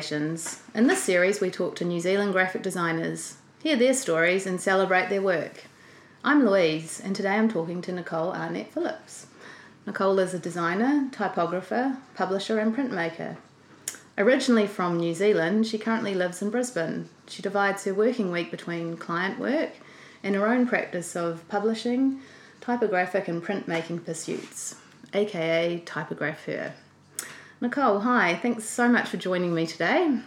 conversations. In this series, we talk to New Zealand graphic designers, hear their stories and celebrate their work. I'm Louise, and today I'm talking to Nicole Arnett Phillips. Nicole is a designer, typographer, publisher and printmaker. Originally from New Zealand, she currently lives in Brisbane. She divides her working week between client work and her own practice of publishing, typographic and printmaking pursuits, aka typographer. Nicole, hi, thanks so much for joining me today.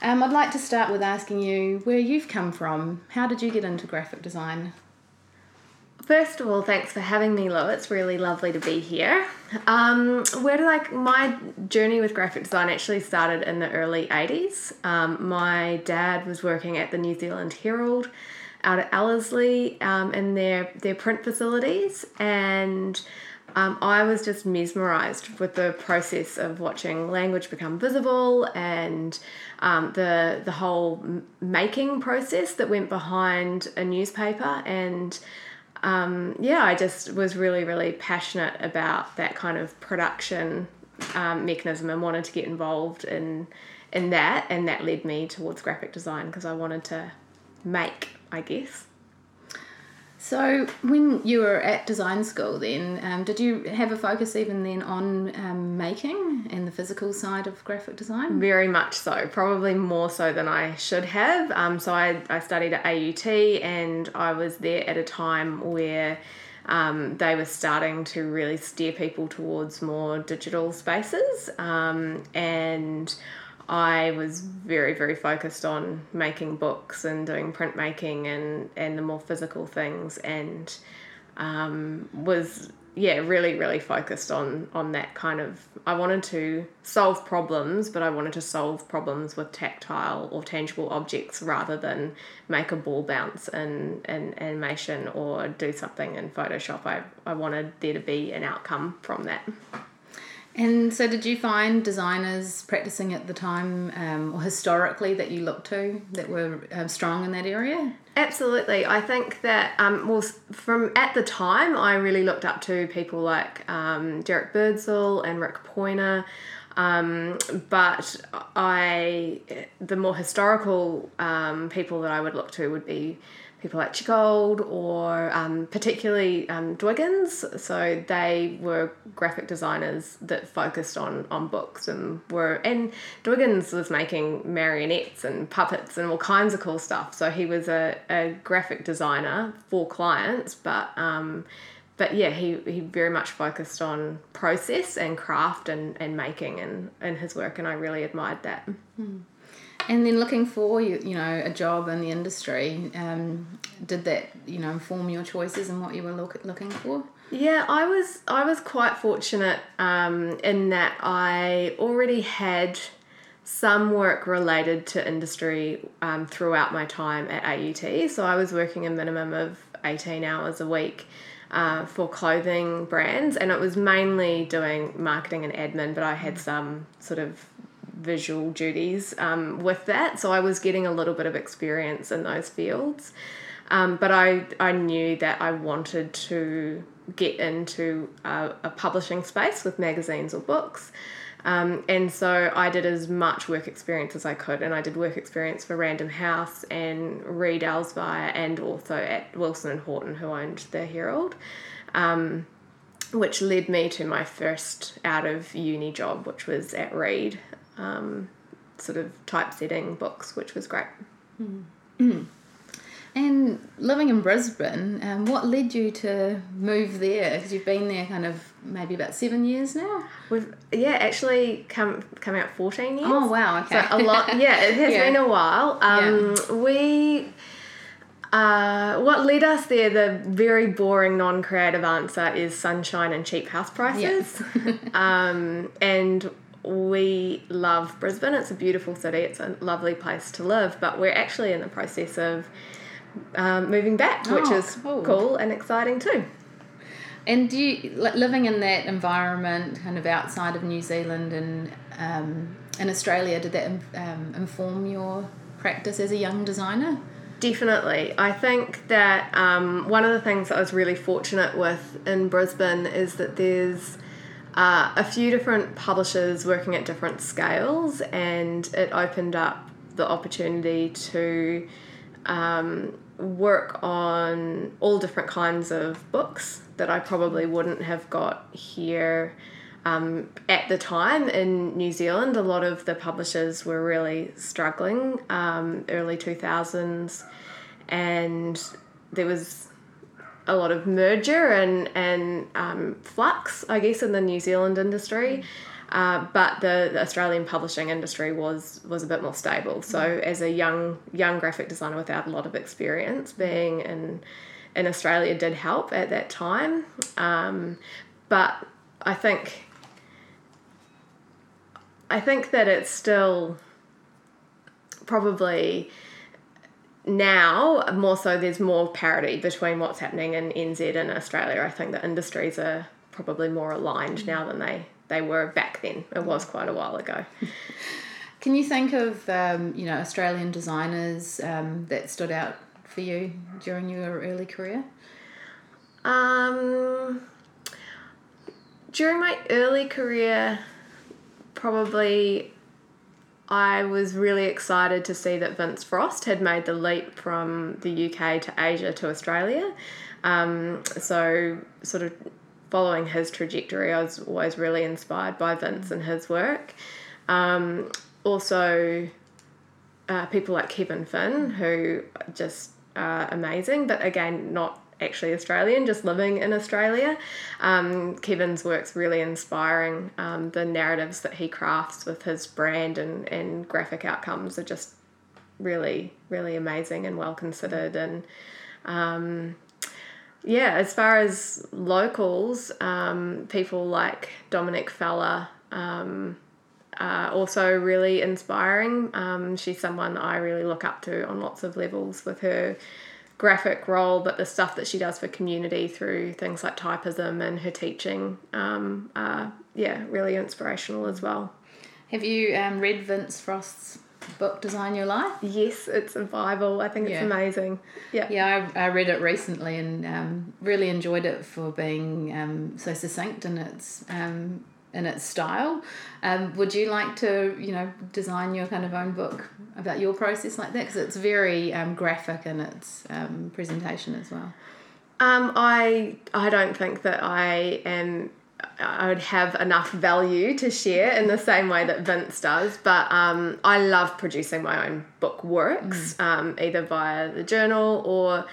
I'd like to start with asking you where you've come from. How did you get into graphic design? First of all, thanks for having me, Lou. It's really lovely to be here. My journey with graphic design actually started in the early 80s. My dad was working at the New Zealand Herald out at Ellerslie in their print facilities, and I was just mesmerised with the process of watching language become visible and the whole making process that went behind a newspaper. And I just was really, really passionate about that kind of production mechanism and wanted to get involved in that. And that led me towards graphic design because I wanted to make, I guess. So when you were at design school then, did you have a focus even then on making and the physical side of graphic design? Very much so, probably more so than I should have. So I studied at AUT, and I was there at a time where they were starting to really steer people towards more digital spaces, and I was very, very focused on making books and doing printmaking and the more physical things, and was really, really focused on that kind of, I wanted to solve problems, but I wanted to solve problems with tactile or tangible objects rather than make a ball bounce in animation or do something in Photoshop. I wanted there to be an outcome from that. And so did you find designers practicing at the time or historically that you looked to that were strong in that area? Absolutely. I think that from at the time I really looked up to people like Derek Birdsall and Rick Poyner, but the more historical people that I would look to would be people like Chicold or particularly Dwiggins. So they were graphic designers that focused on books and Dwiggins was making marionettes and puppets and all kinds of cool stuff. So he was a graphic designer for clients, but he very much focused on process and craft and making in his work, and I really admired that. Mm. And then looking for, a job in the industry, did that, inform your choices and what you were looking for? Yeah, I was quite fortunate in that I already had some work related to industry throughout my time at AUT. So I was working a minimum of 18 hours a week for clothing brands, and it was mainly doing marketing and admin, but I had some sort of visual duties with that, so I was getting a little bit of experience in those fields, but I knew that I wanted to get into a publishing space with magazines or books, and so I did as much work experience as I could, and I did work experience for Random House and Reed Elsevier and also at Wilson and Horton, who owned the Herald, which led me to my first out of uni job, which was at Reed, sort of typesetting books, which was great. Mm. And living in Brisbane, what led you to move there? Because you've been there kind of maybe about 7 years now. We've actually come out 14 years. Oh wow, okay, so a lot. Yeah, it has been a while. What led us there, the very boring, non-creative answer is sunshine and cheap house prices. Yeah. And we love Brisbane. It's a beautiful city. It's a lovely place to live, but we're actually in the process of moving back, which is cool and exciting too. And do you, living in that environment, kind of outside of New Zealand and in Australia, did that inform your practice as a young designer? Definitely. I think that one of the things that I was really fortunate with in Brisbane is that there's a few different publishers working at different scales, and it opened up the opportunity to work on all different kinds of books that I probably wouldn't have got here at the time in New Zealand. A lot of the publishers were really struggling, early 2000s, and there was a lot of merger and flux, I guess, in the New Zealand industry. But the Australian publishing industry was a bit more stable. So as a young graphic designer without a lot of experience, being in Australia did help at that time. But I think that it's still probably now more so there's more parity between what's happening in NZ and Australia. I think the industries are probably more aligned now than they were back then. It was quite a while ago. Can you think of Australian designers that stood out for you during your early career? During my early career, probably I was really excited to see that Vince Frost had made the leap from the UK to Asia to Australia. So sort of following his trajectory, I was always really inspired by Vince and his work. Also, people like Kevin Finn, who are just amazing, but again, not actually Australian, just living in Australia. Kevin's work's really inspiring. The narratives that he crafts with his brand and graphic outcomes are just really, really amazing and well considered. And as far as locals, people like Dominic Feller are also really inspiring. She's someone I really look up to on lots of levels with her graphic role, but the stuff that she does for community through things like typism and her teaching are really inspirational as well. Have you read Vince Frost's book Design Your Life? Yes, it's a Bible. I think it's amazing. I read it recently and really enjoyed it for being so succinct in its style. Would you like to design your kind of own book about your process like that, because it's very graphic in its presentation as well? I don't think that I would have enough value to share in the same way that Vince does, but I love producing my own book works, either via the journal or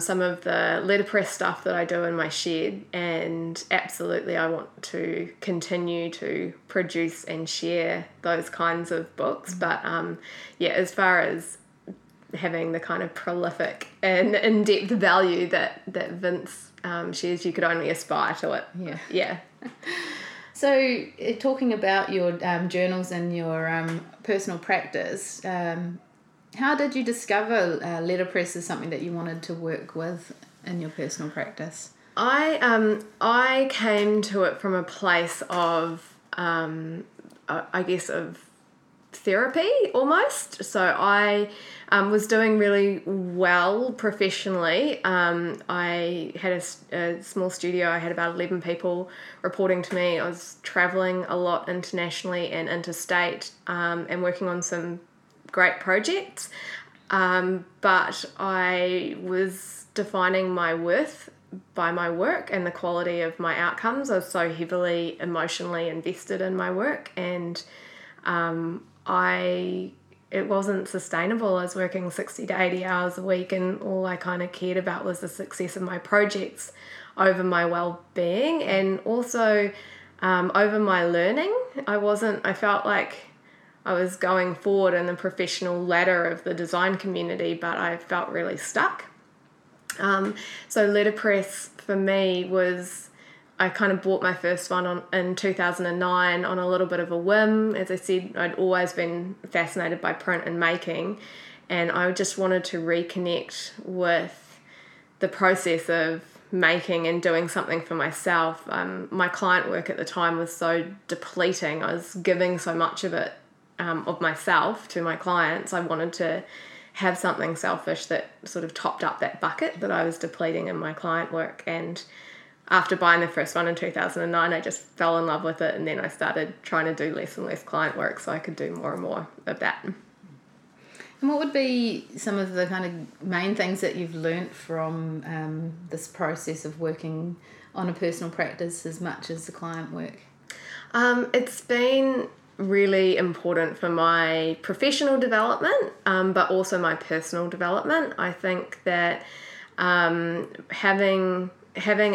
some of the letterpress stuff that I do in my shed, and absolutely I want to continue to produce and share those kinds of books. But as far as having the kind of prolific and in-depth value that Vince shares, you could only aspire to it. So talking about your journals and your personal practice, how did you discover letterpress as something that you wanted to work with in your personal practice? I came to it from a place of of therapy almost. So I was doing really well professionally. I had a small studio. I had about 11 people reporting to me. I was travelling a lot internationally and interstate and working on some great projects. But I was defining my worth by my work and the quality of my outcomes. I was so heavily emotionally invested in my work, and it wasn't sustainable. I was working 60 to 80 hours a week, and all I kind of cared about was the success of my projects over my well-being, and also over my learning. I felt like I was going forward in the professional ladder of the design community, but I felt really stuck. So letterpress for me was, I kind of bought my first one in 2009 on a little bit of a whim. As I said, I'd always been fascinated by print and making, and I just wanted to reconnect with the process of making and doing something for myself. My client work at the time was so depleting. I was giving so much of it, of myself, to my clients. I wanted to have something selfish that sort of topped up that bucket that I was depleting in my client work, and after buying the first one in 2009, I just fell in love with it, and then I started trying to do less and less client work so I could do more and more of that. And what would be some of the kind of main things that you've learnt from this process of working on a personal practice as much as the client work? It's been really important for my professional development, but also my personal development. I think that having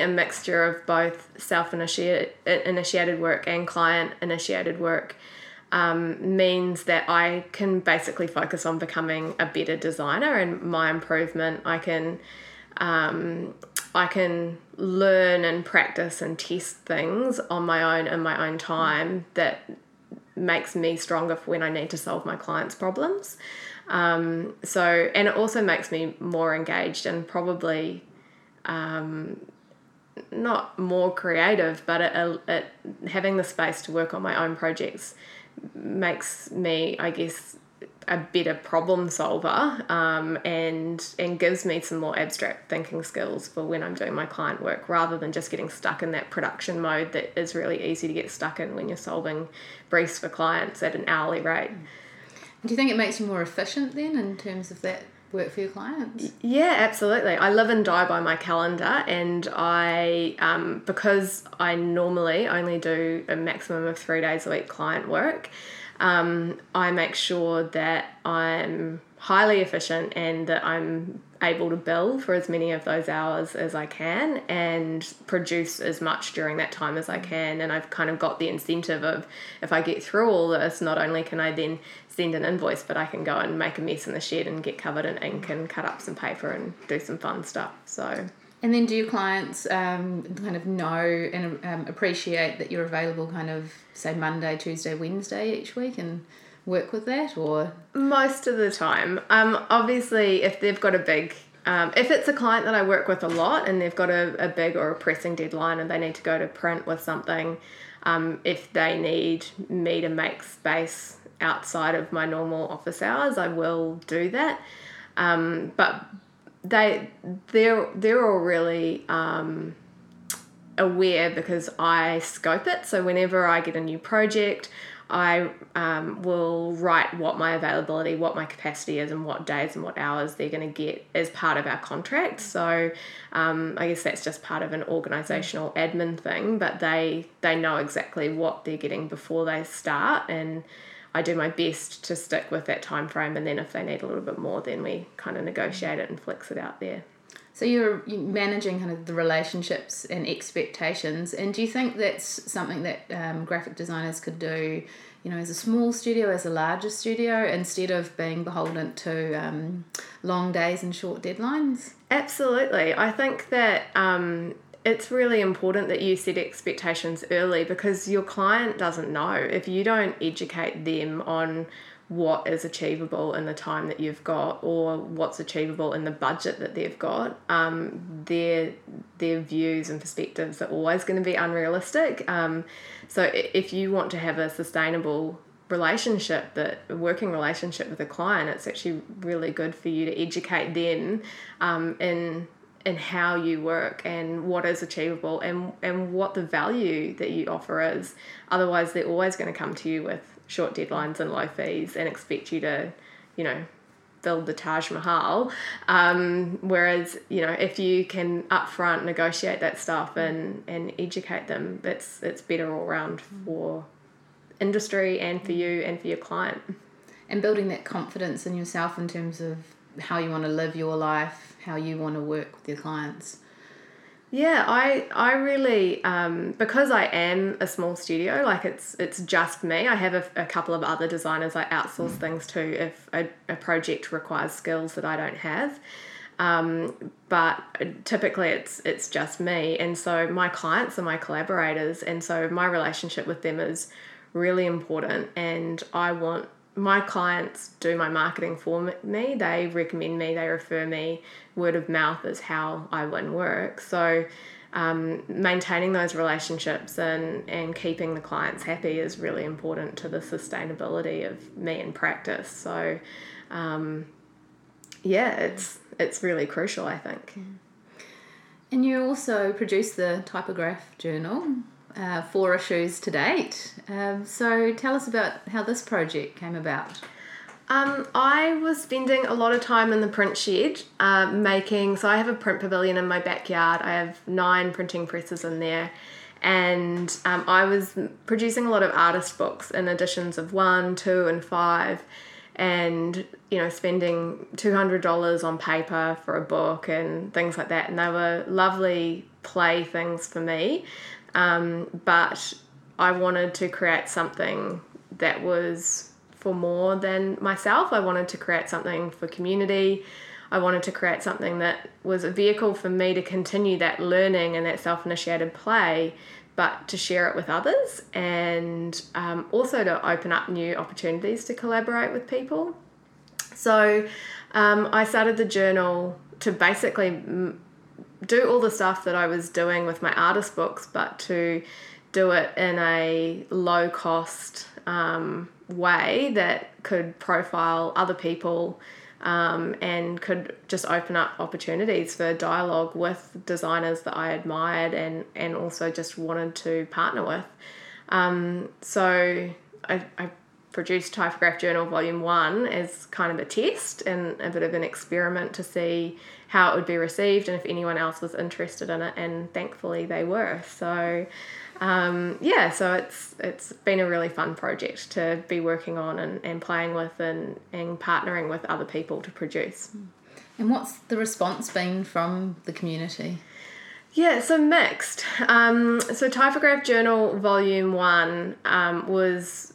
a mixture of both self-initiated work and client-initiated work means that I can basically focus on becoming a better designer and my improvement. I can learn and practice and test things on my own in my own time that makes me stronger for when I need to solve my clients' problems. And it also makes me more engaged and probably not more creative, but it having the space to work on my own projects makes me, I guess, a better problem solver, and gives me some more abstract thinking skills for when I'm doing my client work, rather than just getting stuck in that production mode that is really easy to get stuck in when you're solving briefs for clients at an hourly rate. Do you think it makes you more efficient then in terms of that work for your clients? Yeah, absolutely. I live and die by my calendar, and I because I normally only do a maximum of 3 days a week client work, I make sure that I'm highly efficient and that I'm able to bill for as many of those hours as I can and produce as much during that time as I can. And I've kind of got the incentive of, if I get through all this, not only can I then send an invoice, but I can go and make a mess in the shed and get covered in ink and cut up some paper and do some fun stuff. So. And then do your clients kind of know and appreciate that you're available kind of, say, Monday, Tuesday, Wednesday each week and work with that, or? Most of the time. Obviously, if they've got a big... if it's a client that I work with a lot and they've got a big or a pressing deadline and they need to go to print with something, if they need me to make space outside of my normal office hours, I will do that. But... They're all really aware because I scope it. So whenever I get a new project, I will write what my availability, what my capacity is, and what days and what hours they're going to get as part of our contract. So I guess that's just part of an organisational admin thing, but they know exactly what they're getting before they start, and I do my best to stick with that time frame, and then if they need a little bit more, then we kind of negotiate it and flex it out there. So you're managing kind of the relationships and expectations, and do you think that's something that graphic designers could do, you know, as a small studio, as a larger studio, instead of being beholden to long days and short deadlines? Absolutely. I think that... it's really important that you set expectations early, because your client doesn't know. If you don't educate them on what is achievable in the time that you've got or what's achievable in the budget that they've got, their views and perspectives are always going to be unrealistic. So if you want to have a sustainable relationship, that working relationship with a client, it's actually really good for you to educate them in how you work and what is achievable and what the value that you offer is. Otherwise, they're always going to come to you with short deadlines and low fees and expect you to, you know, build the Taj Mahal. Whereas, you know, if you can upfront negotiate that stuff and educate them, it's better all around for industry and for you and for your client. And building that confidence in yourself in terms of how you want to live your life, how you want to work with your clients. Yeah, I really, because I am a small studio, like it's just me. I have a couple of other designers I outsource things to if a project requires skills that I don't have. But typically it's just me. And so my clients are my collaborators. And so my relationship with them is really important. And I want my clients do my marketing for me. They recommend me, they refer me. Word of mouth is how I win work. So maintaining those relationships and keeping the clients happy is really important to the sustainability of me in practice. So yeah, it's really crucial, I think. And you also produce the Typograph Journal, 4 issues to date. So tell us about how this project came about. I was spending a lot of time in the print shed making... So I have a print pavilion in my backyard. I have 9 printing presses in there. And I was producing a lot of artist books in editions of 1, 2, and 5. And, you know, spending $200 on paper for a book and things like that. And they were lovely play things for me. But I wanted to create something that was for more than myself. I wanted to create something for community. I wanted to create something that was a vehicle for me to continue that learning and that self-initiated play, but to share it with others, and also to open up new opportunities to collaborate with people. So I started the journal to basically do all the stuff that I was doing with my artist books, but to do it in a low-cost way that could profile other people and could just open up opportunities for dialogue with designers that I admired and also just wanted to partner with. So I produced Typograph Journal Volume 1 as kind of a test and a bit of an experiment to see how it would be received and if anyone else was interested in it, and thankfully they were. So so it's been a really fun project to be working on and playing with and partnering with other people to produce. And what's the response been from the community? Yeah, so mixed. So Typograph Journal Volume 1 was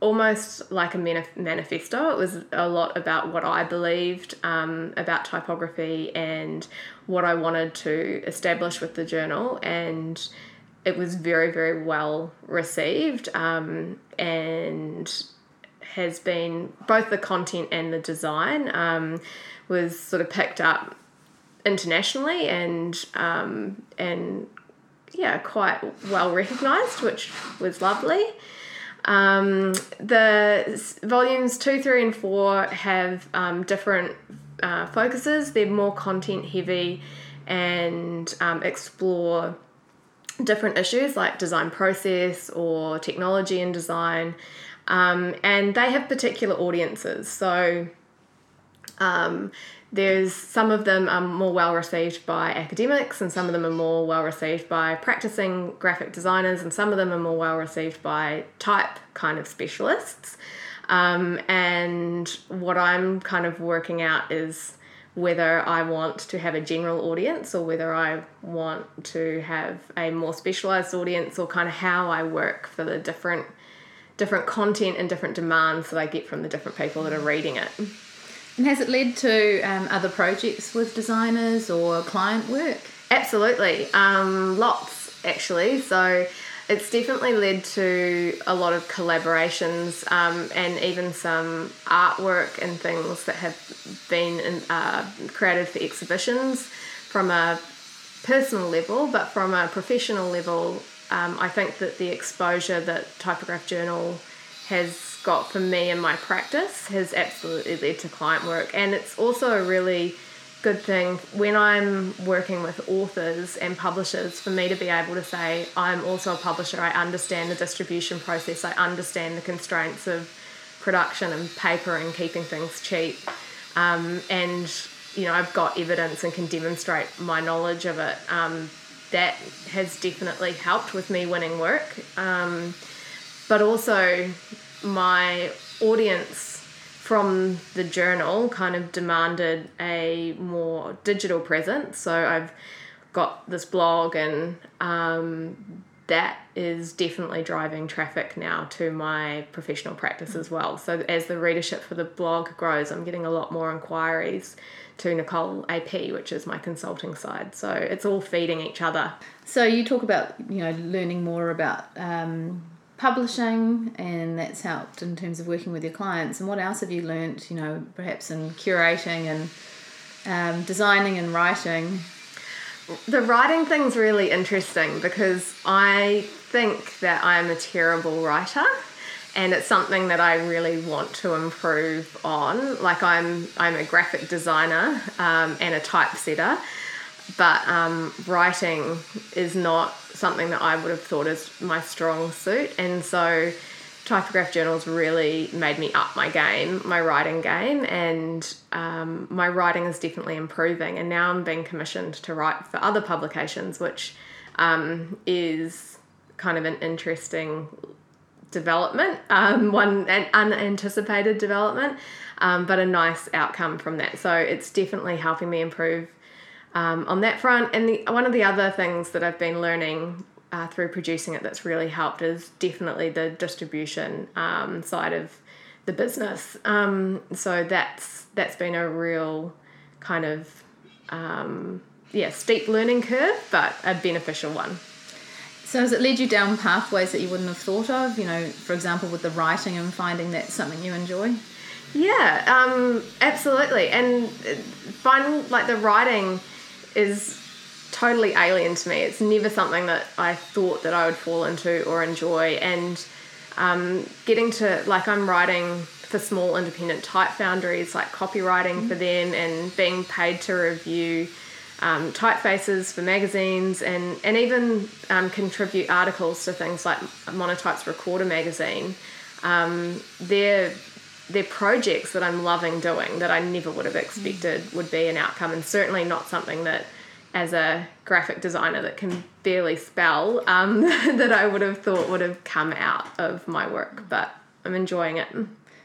almost like a manifesto. It was a lot about what I believed about typography and what I wanted to establish with the journal, and it was very, very well received and has been, both the content and the design was sort of picked up internationally and yeah, quite well recognised, which was lovely. The volumes 2, 3, and 4 have different focuses. They're more content heavy and explore different issues like design process or technology and design, and they have particular audiences. So there's some of them are more well received by academics, and some of them are more well received by practicing graphic designers, and some of them are more well received by type kind of specialists. And what I'm kind of working out is whether I want to have a general audience or whether I want to have a more specialised audience, or kind of how I work for the different content and different demands that I get from the different people that are reading it. And has it led to other projects with designers or client work? Absolutely. Lots, actually. So it's definitely led to a lot of collaborations and even some artwork and things that have been created for exhibitions from a personal level, but from a professional level, I think that the exposure that Typograph Journal has got for me and my practice has absolutely led to client work. And it's also a really good thing when I'm working with authors and publishers for me to be able to say, I'm also a publisher, I understand the distribution process, I understand the constraints of production and paper and keeping things cheap, and you know, I've got evidence and can demonstrate my knowledge of it. That has definitely helped with me winning work, but also my audience from the journal kind of demanded a more digital presence. So I've got this blog, and that is definitely driving traffic now to my professional practice as well. So as the readership for the blog grows, I'm getting a lot more inquiries to Nicole AP, which is my consulting side. So it's all feeding each other. So you talk about, you know, learning more about publishing, and that's helped in terms of working with your clients. And what else have you learnt, you know, perhaps in curating and designing and writing? The writing thing's really interesting because I think that I'm a terrible writer, and it's something that I really want to improve on. Like I'm a graphic designer and a typesetter, But writing is not something that I would have thought is my strong suit. And so Typograph Journal's really made me up my game, my writing game, and my writing is definitely improving. And now I'm being commissioned to write for other publications, which is kind of an interesting development, an unanticipated development, but a nice outcome from that. So it's definitely helping me improve on that front. And one of the other things that I've been learning through producing it that's really helped is definitely the distribution side of the business. So that's been a real kind of steep learning curve, but a beneficial one. So has it led you down pathways that you wouldn't have thought of? You know, for example, with the writing and finding that's something you enjoy? Yeah, absolutely. And finding the writing is totally alien to me. It's never something that I thought that I would fall into or enjoy. And getting to, I'm writing for small independent type foundries, copywriting for them, and being paid to review typefaces for magazines, and even contribute articles to things like Monotype's Recorder magazine. They're projects that I'm loving doing that I never would have expected would be an outcome, and certainly not something that, as a graphic designer that can barely spell, that I would have thought would have come out of my work, but I'm enjoying it.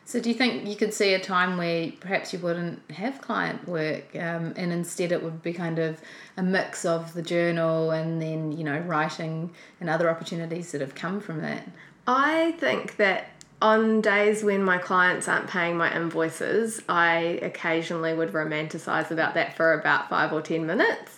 So do you think you could see a time where perhaps you wouldn't have client work, and instead it would be kind of a mix of the journal and then, writing and other opportunities that have come from that? I think that on days when my clients aren't paying my invoices, I occasionally would romanticize about that for about 5 or 10 minutes.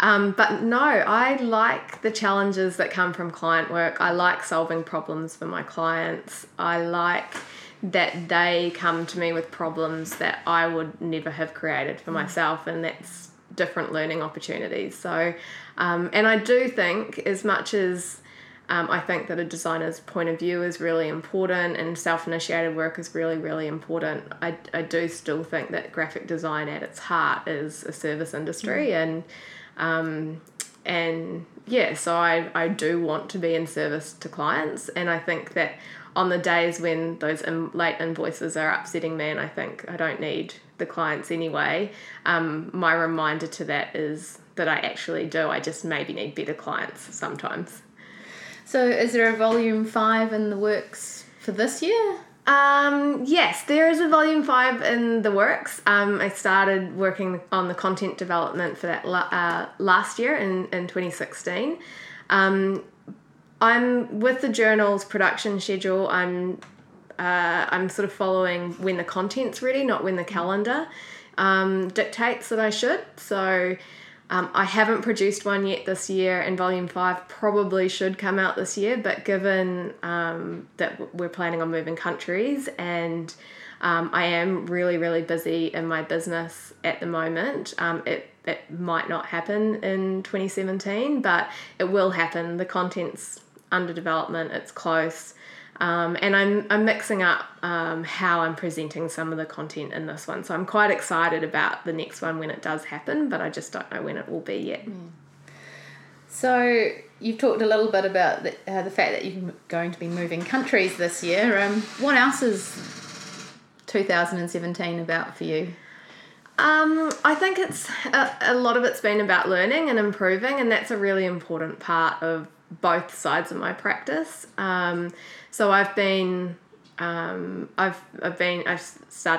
But no, I like the challenges that come from client work. I like solving problems for my clients. I like that they come to me with problems that I would never have created for myself, and that's different learning opportunities. So, and I do think, as much as I think that a designer's point of view is really important and self-initiated work is really, really important, I do still think that graphic design at its heart is a service industry. So I do want to be in service to clients, and I think that on the days when those late invoices are upsetting me and I think I don't need the clients anyway, my reminder to that is that I actually do. I just maybe need better clients sometimes. So is there a volume 5 in the works for this year? Yes, there is a volume 5 in the works. I started working on the content development for that last year in 2016. I'm with the journal's production schedule. I'm sort of following when the content's ready, not when the calendar dictates that I should. So I haven't produced one yet this year, and Volume 5 probably should come out this year, but given that we're planning on moving countries, and I am really, really busy in my business at the moment, it might not happen in 2017, but it will happen. The content's under development, it's close, and I'm mixing up how I'm presenting some of the content in this one. So I'm quite excited about the next one when it does happen, but I just don't know when it will be yet. Yeah. So you've talked a little bit about the fact that you're going to be moving countries this year. What else is 2017 about for you? I think it's a lot of it's been about learning and improving, and that's a really important part of both sides of my practice. So I've started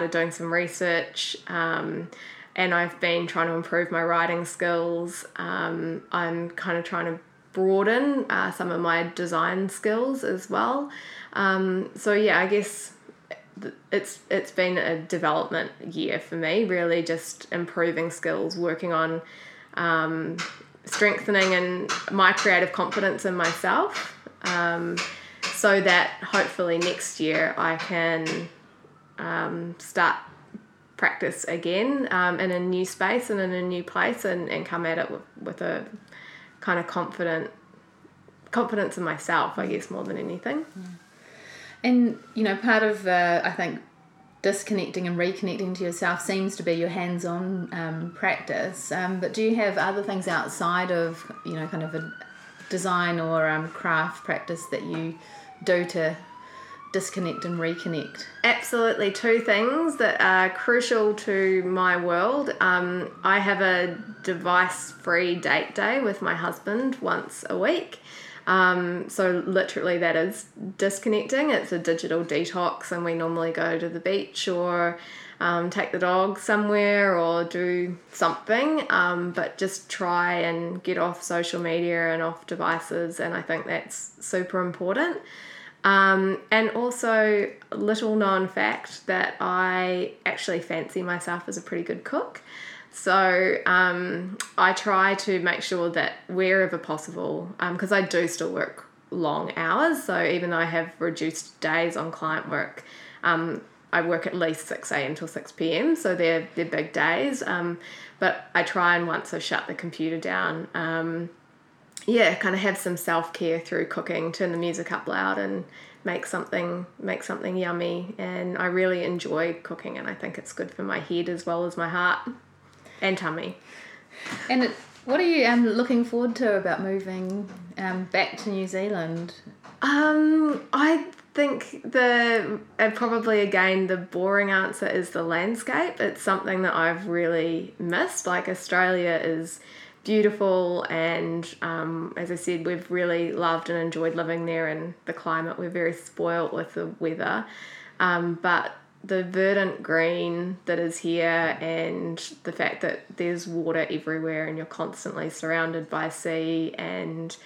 doing some research, and I've been trying to improve my writing skills. I'm kind of trying to broaden some of my design skills as well. I guess it's been a development year for me, really just improving skills, working on strengthening and my creative confidence in myself, so that hopefully next year I can start practice again in a new space and in a new place, and come at it with a kind of confidence in myself, I guess, more than anything. And part of I think disconnecting and reconnecting to yourself seems to be your hands-on practice. But do you have other things outside of, you know, kind of a design or craft practice that you do to disconnect and reconnect? Absolutely. Two things that are crucial to my world. I have a device-free date day with my husband once a week. So literally that is disconnecting. It's a digital detox, and we normally go to the beach or take the dog somewhere or do something, but just try and get off social media and off devices, and I think that's super important. And also, little known fact that I actually fancy myself as a pretty good cook. So I try to make sure that wherever possible, because I do still work long hours, so even though I have reduced days on client work, I work at least 6 a.m. till 6 p.m, so they're big days. But I try and once I've shut the computer down, kind of have some self-care through cooking, turn the music up loud and make something yummy. And I really enjoy cooking, and I think it's good for my head as well as my heart. And tummy. And what are you looking forward to about moving back to New Zealand? I think probably again the boring answer is the landscape. It's something that I've really missed. Like, Australia is beautiful, and as I said, we've really loved and enjoyed living there, and the climate, we're very spoilt with the weather. But the verdant green that is here, and the fact that there's water everywhere and you're constantly surrounded by sea, and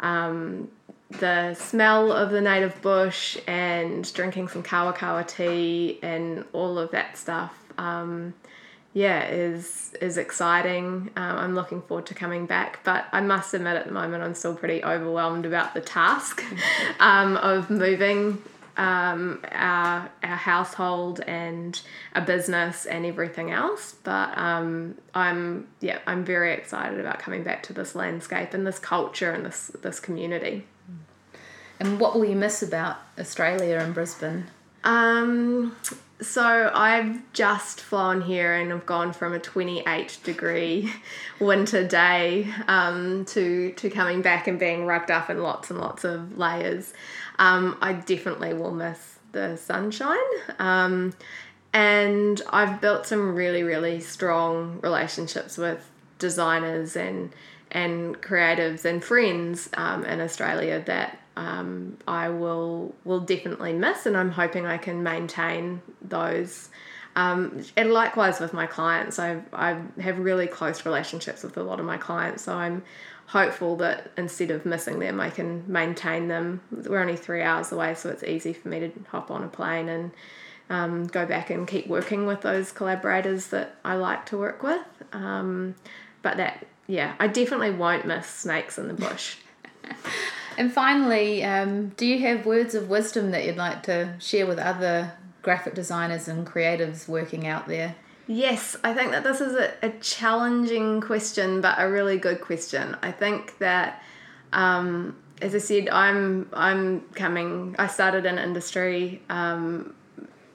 the smell of the native bush and drinking some kawakawa tea and all of that stuff, is exciting. I'm looking forward to coming back, but I must admit at the moment I'm still pretty overwhelmed about the task of moving our household and a business and everything else. But I'm very excited about coming back to this landscape and this culture and this community. And what will you miss about Australia and Brisbane? So I've just flown here and I've gone from a 28-degree winter day to coming back and being rugged up in lots and lots of layers. I definitely will miss the sunshine. And I've built some really, really strong relationships with designers and creatives and friends in Australia that I will definitely miss, and I'm hoping I can maintain those. And likewise with my clients, I have really close relationships with a lot of my clients, so I'm hopeful that instead of missing them, I can maintain them. We're only 3 hours away, so it's easy for me to hop on a plane and go back and keep working with those collaborators that I like to work with. But I definitely won't miss snakes in the bush. And finally, do you have words of wisdom that you'd like to share with other graphic designers and creatives working out there? Yes, I think that this is a challenging question, but a really good question. I think that, as I said, I started an industry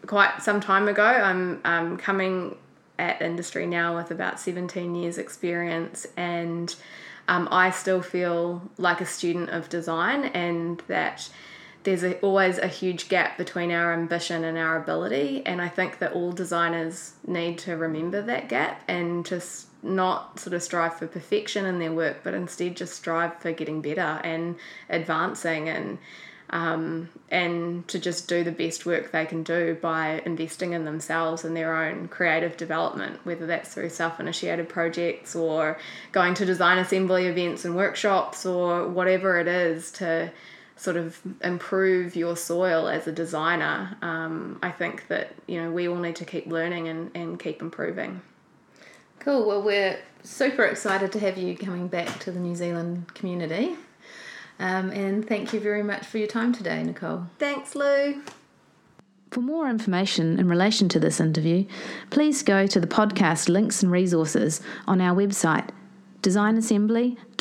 quite some time ago. I'm coming at industry now with about 17 years experience, and I still feel like a student of design, and that there's always a huge gap between our ambition and our ability, and I think that all designers need to remember that gap and just not sort of strive for perfection in their work, but instead just strive for getting better and advancing, and to just do the best work they can do by investing in themselves and their own creative development, whether that's through self-initiated projects or going to design assembly events and workshops or whatever it is to sort of improve your soil as a designer. I think that, you know, we all need to keep learning and keep improving. Cool. Well, we're super excited to have you coming back to the New Zealand community. And thank you very much for your time today, Nicole. Thanks, Lou. For more information in relation to this interview, please go to the podcast links and resources on our website, designassembly.org.nz.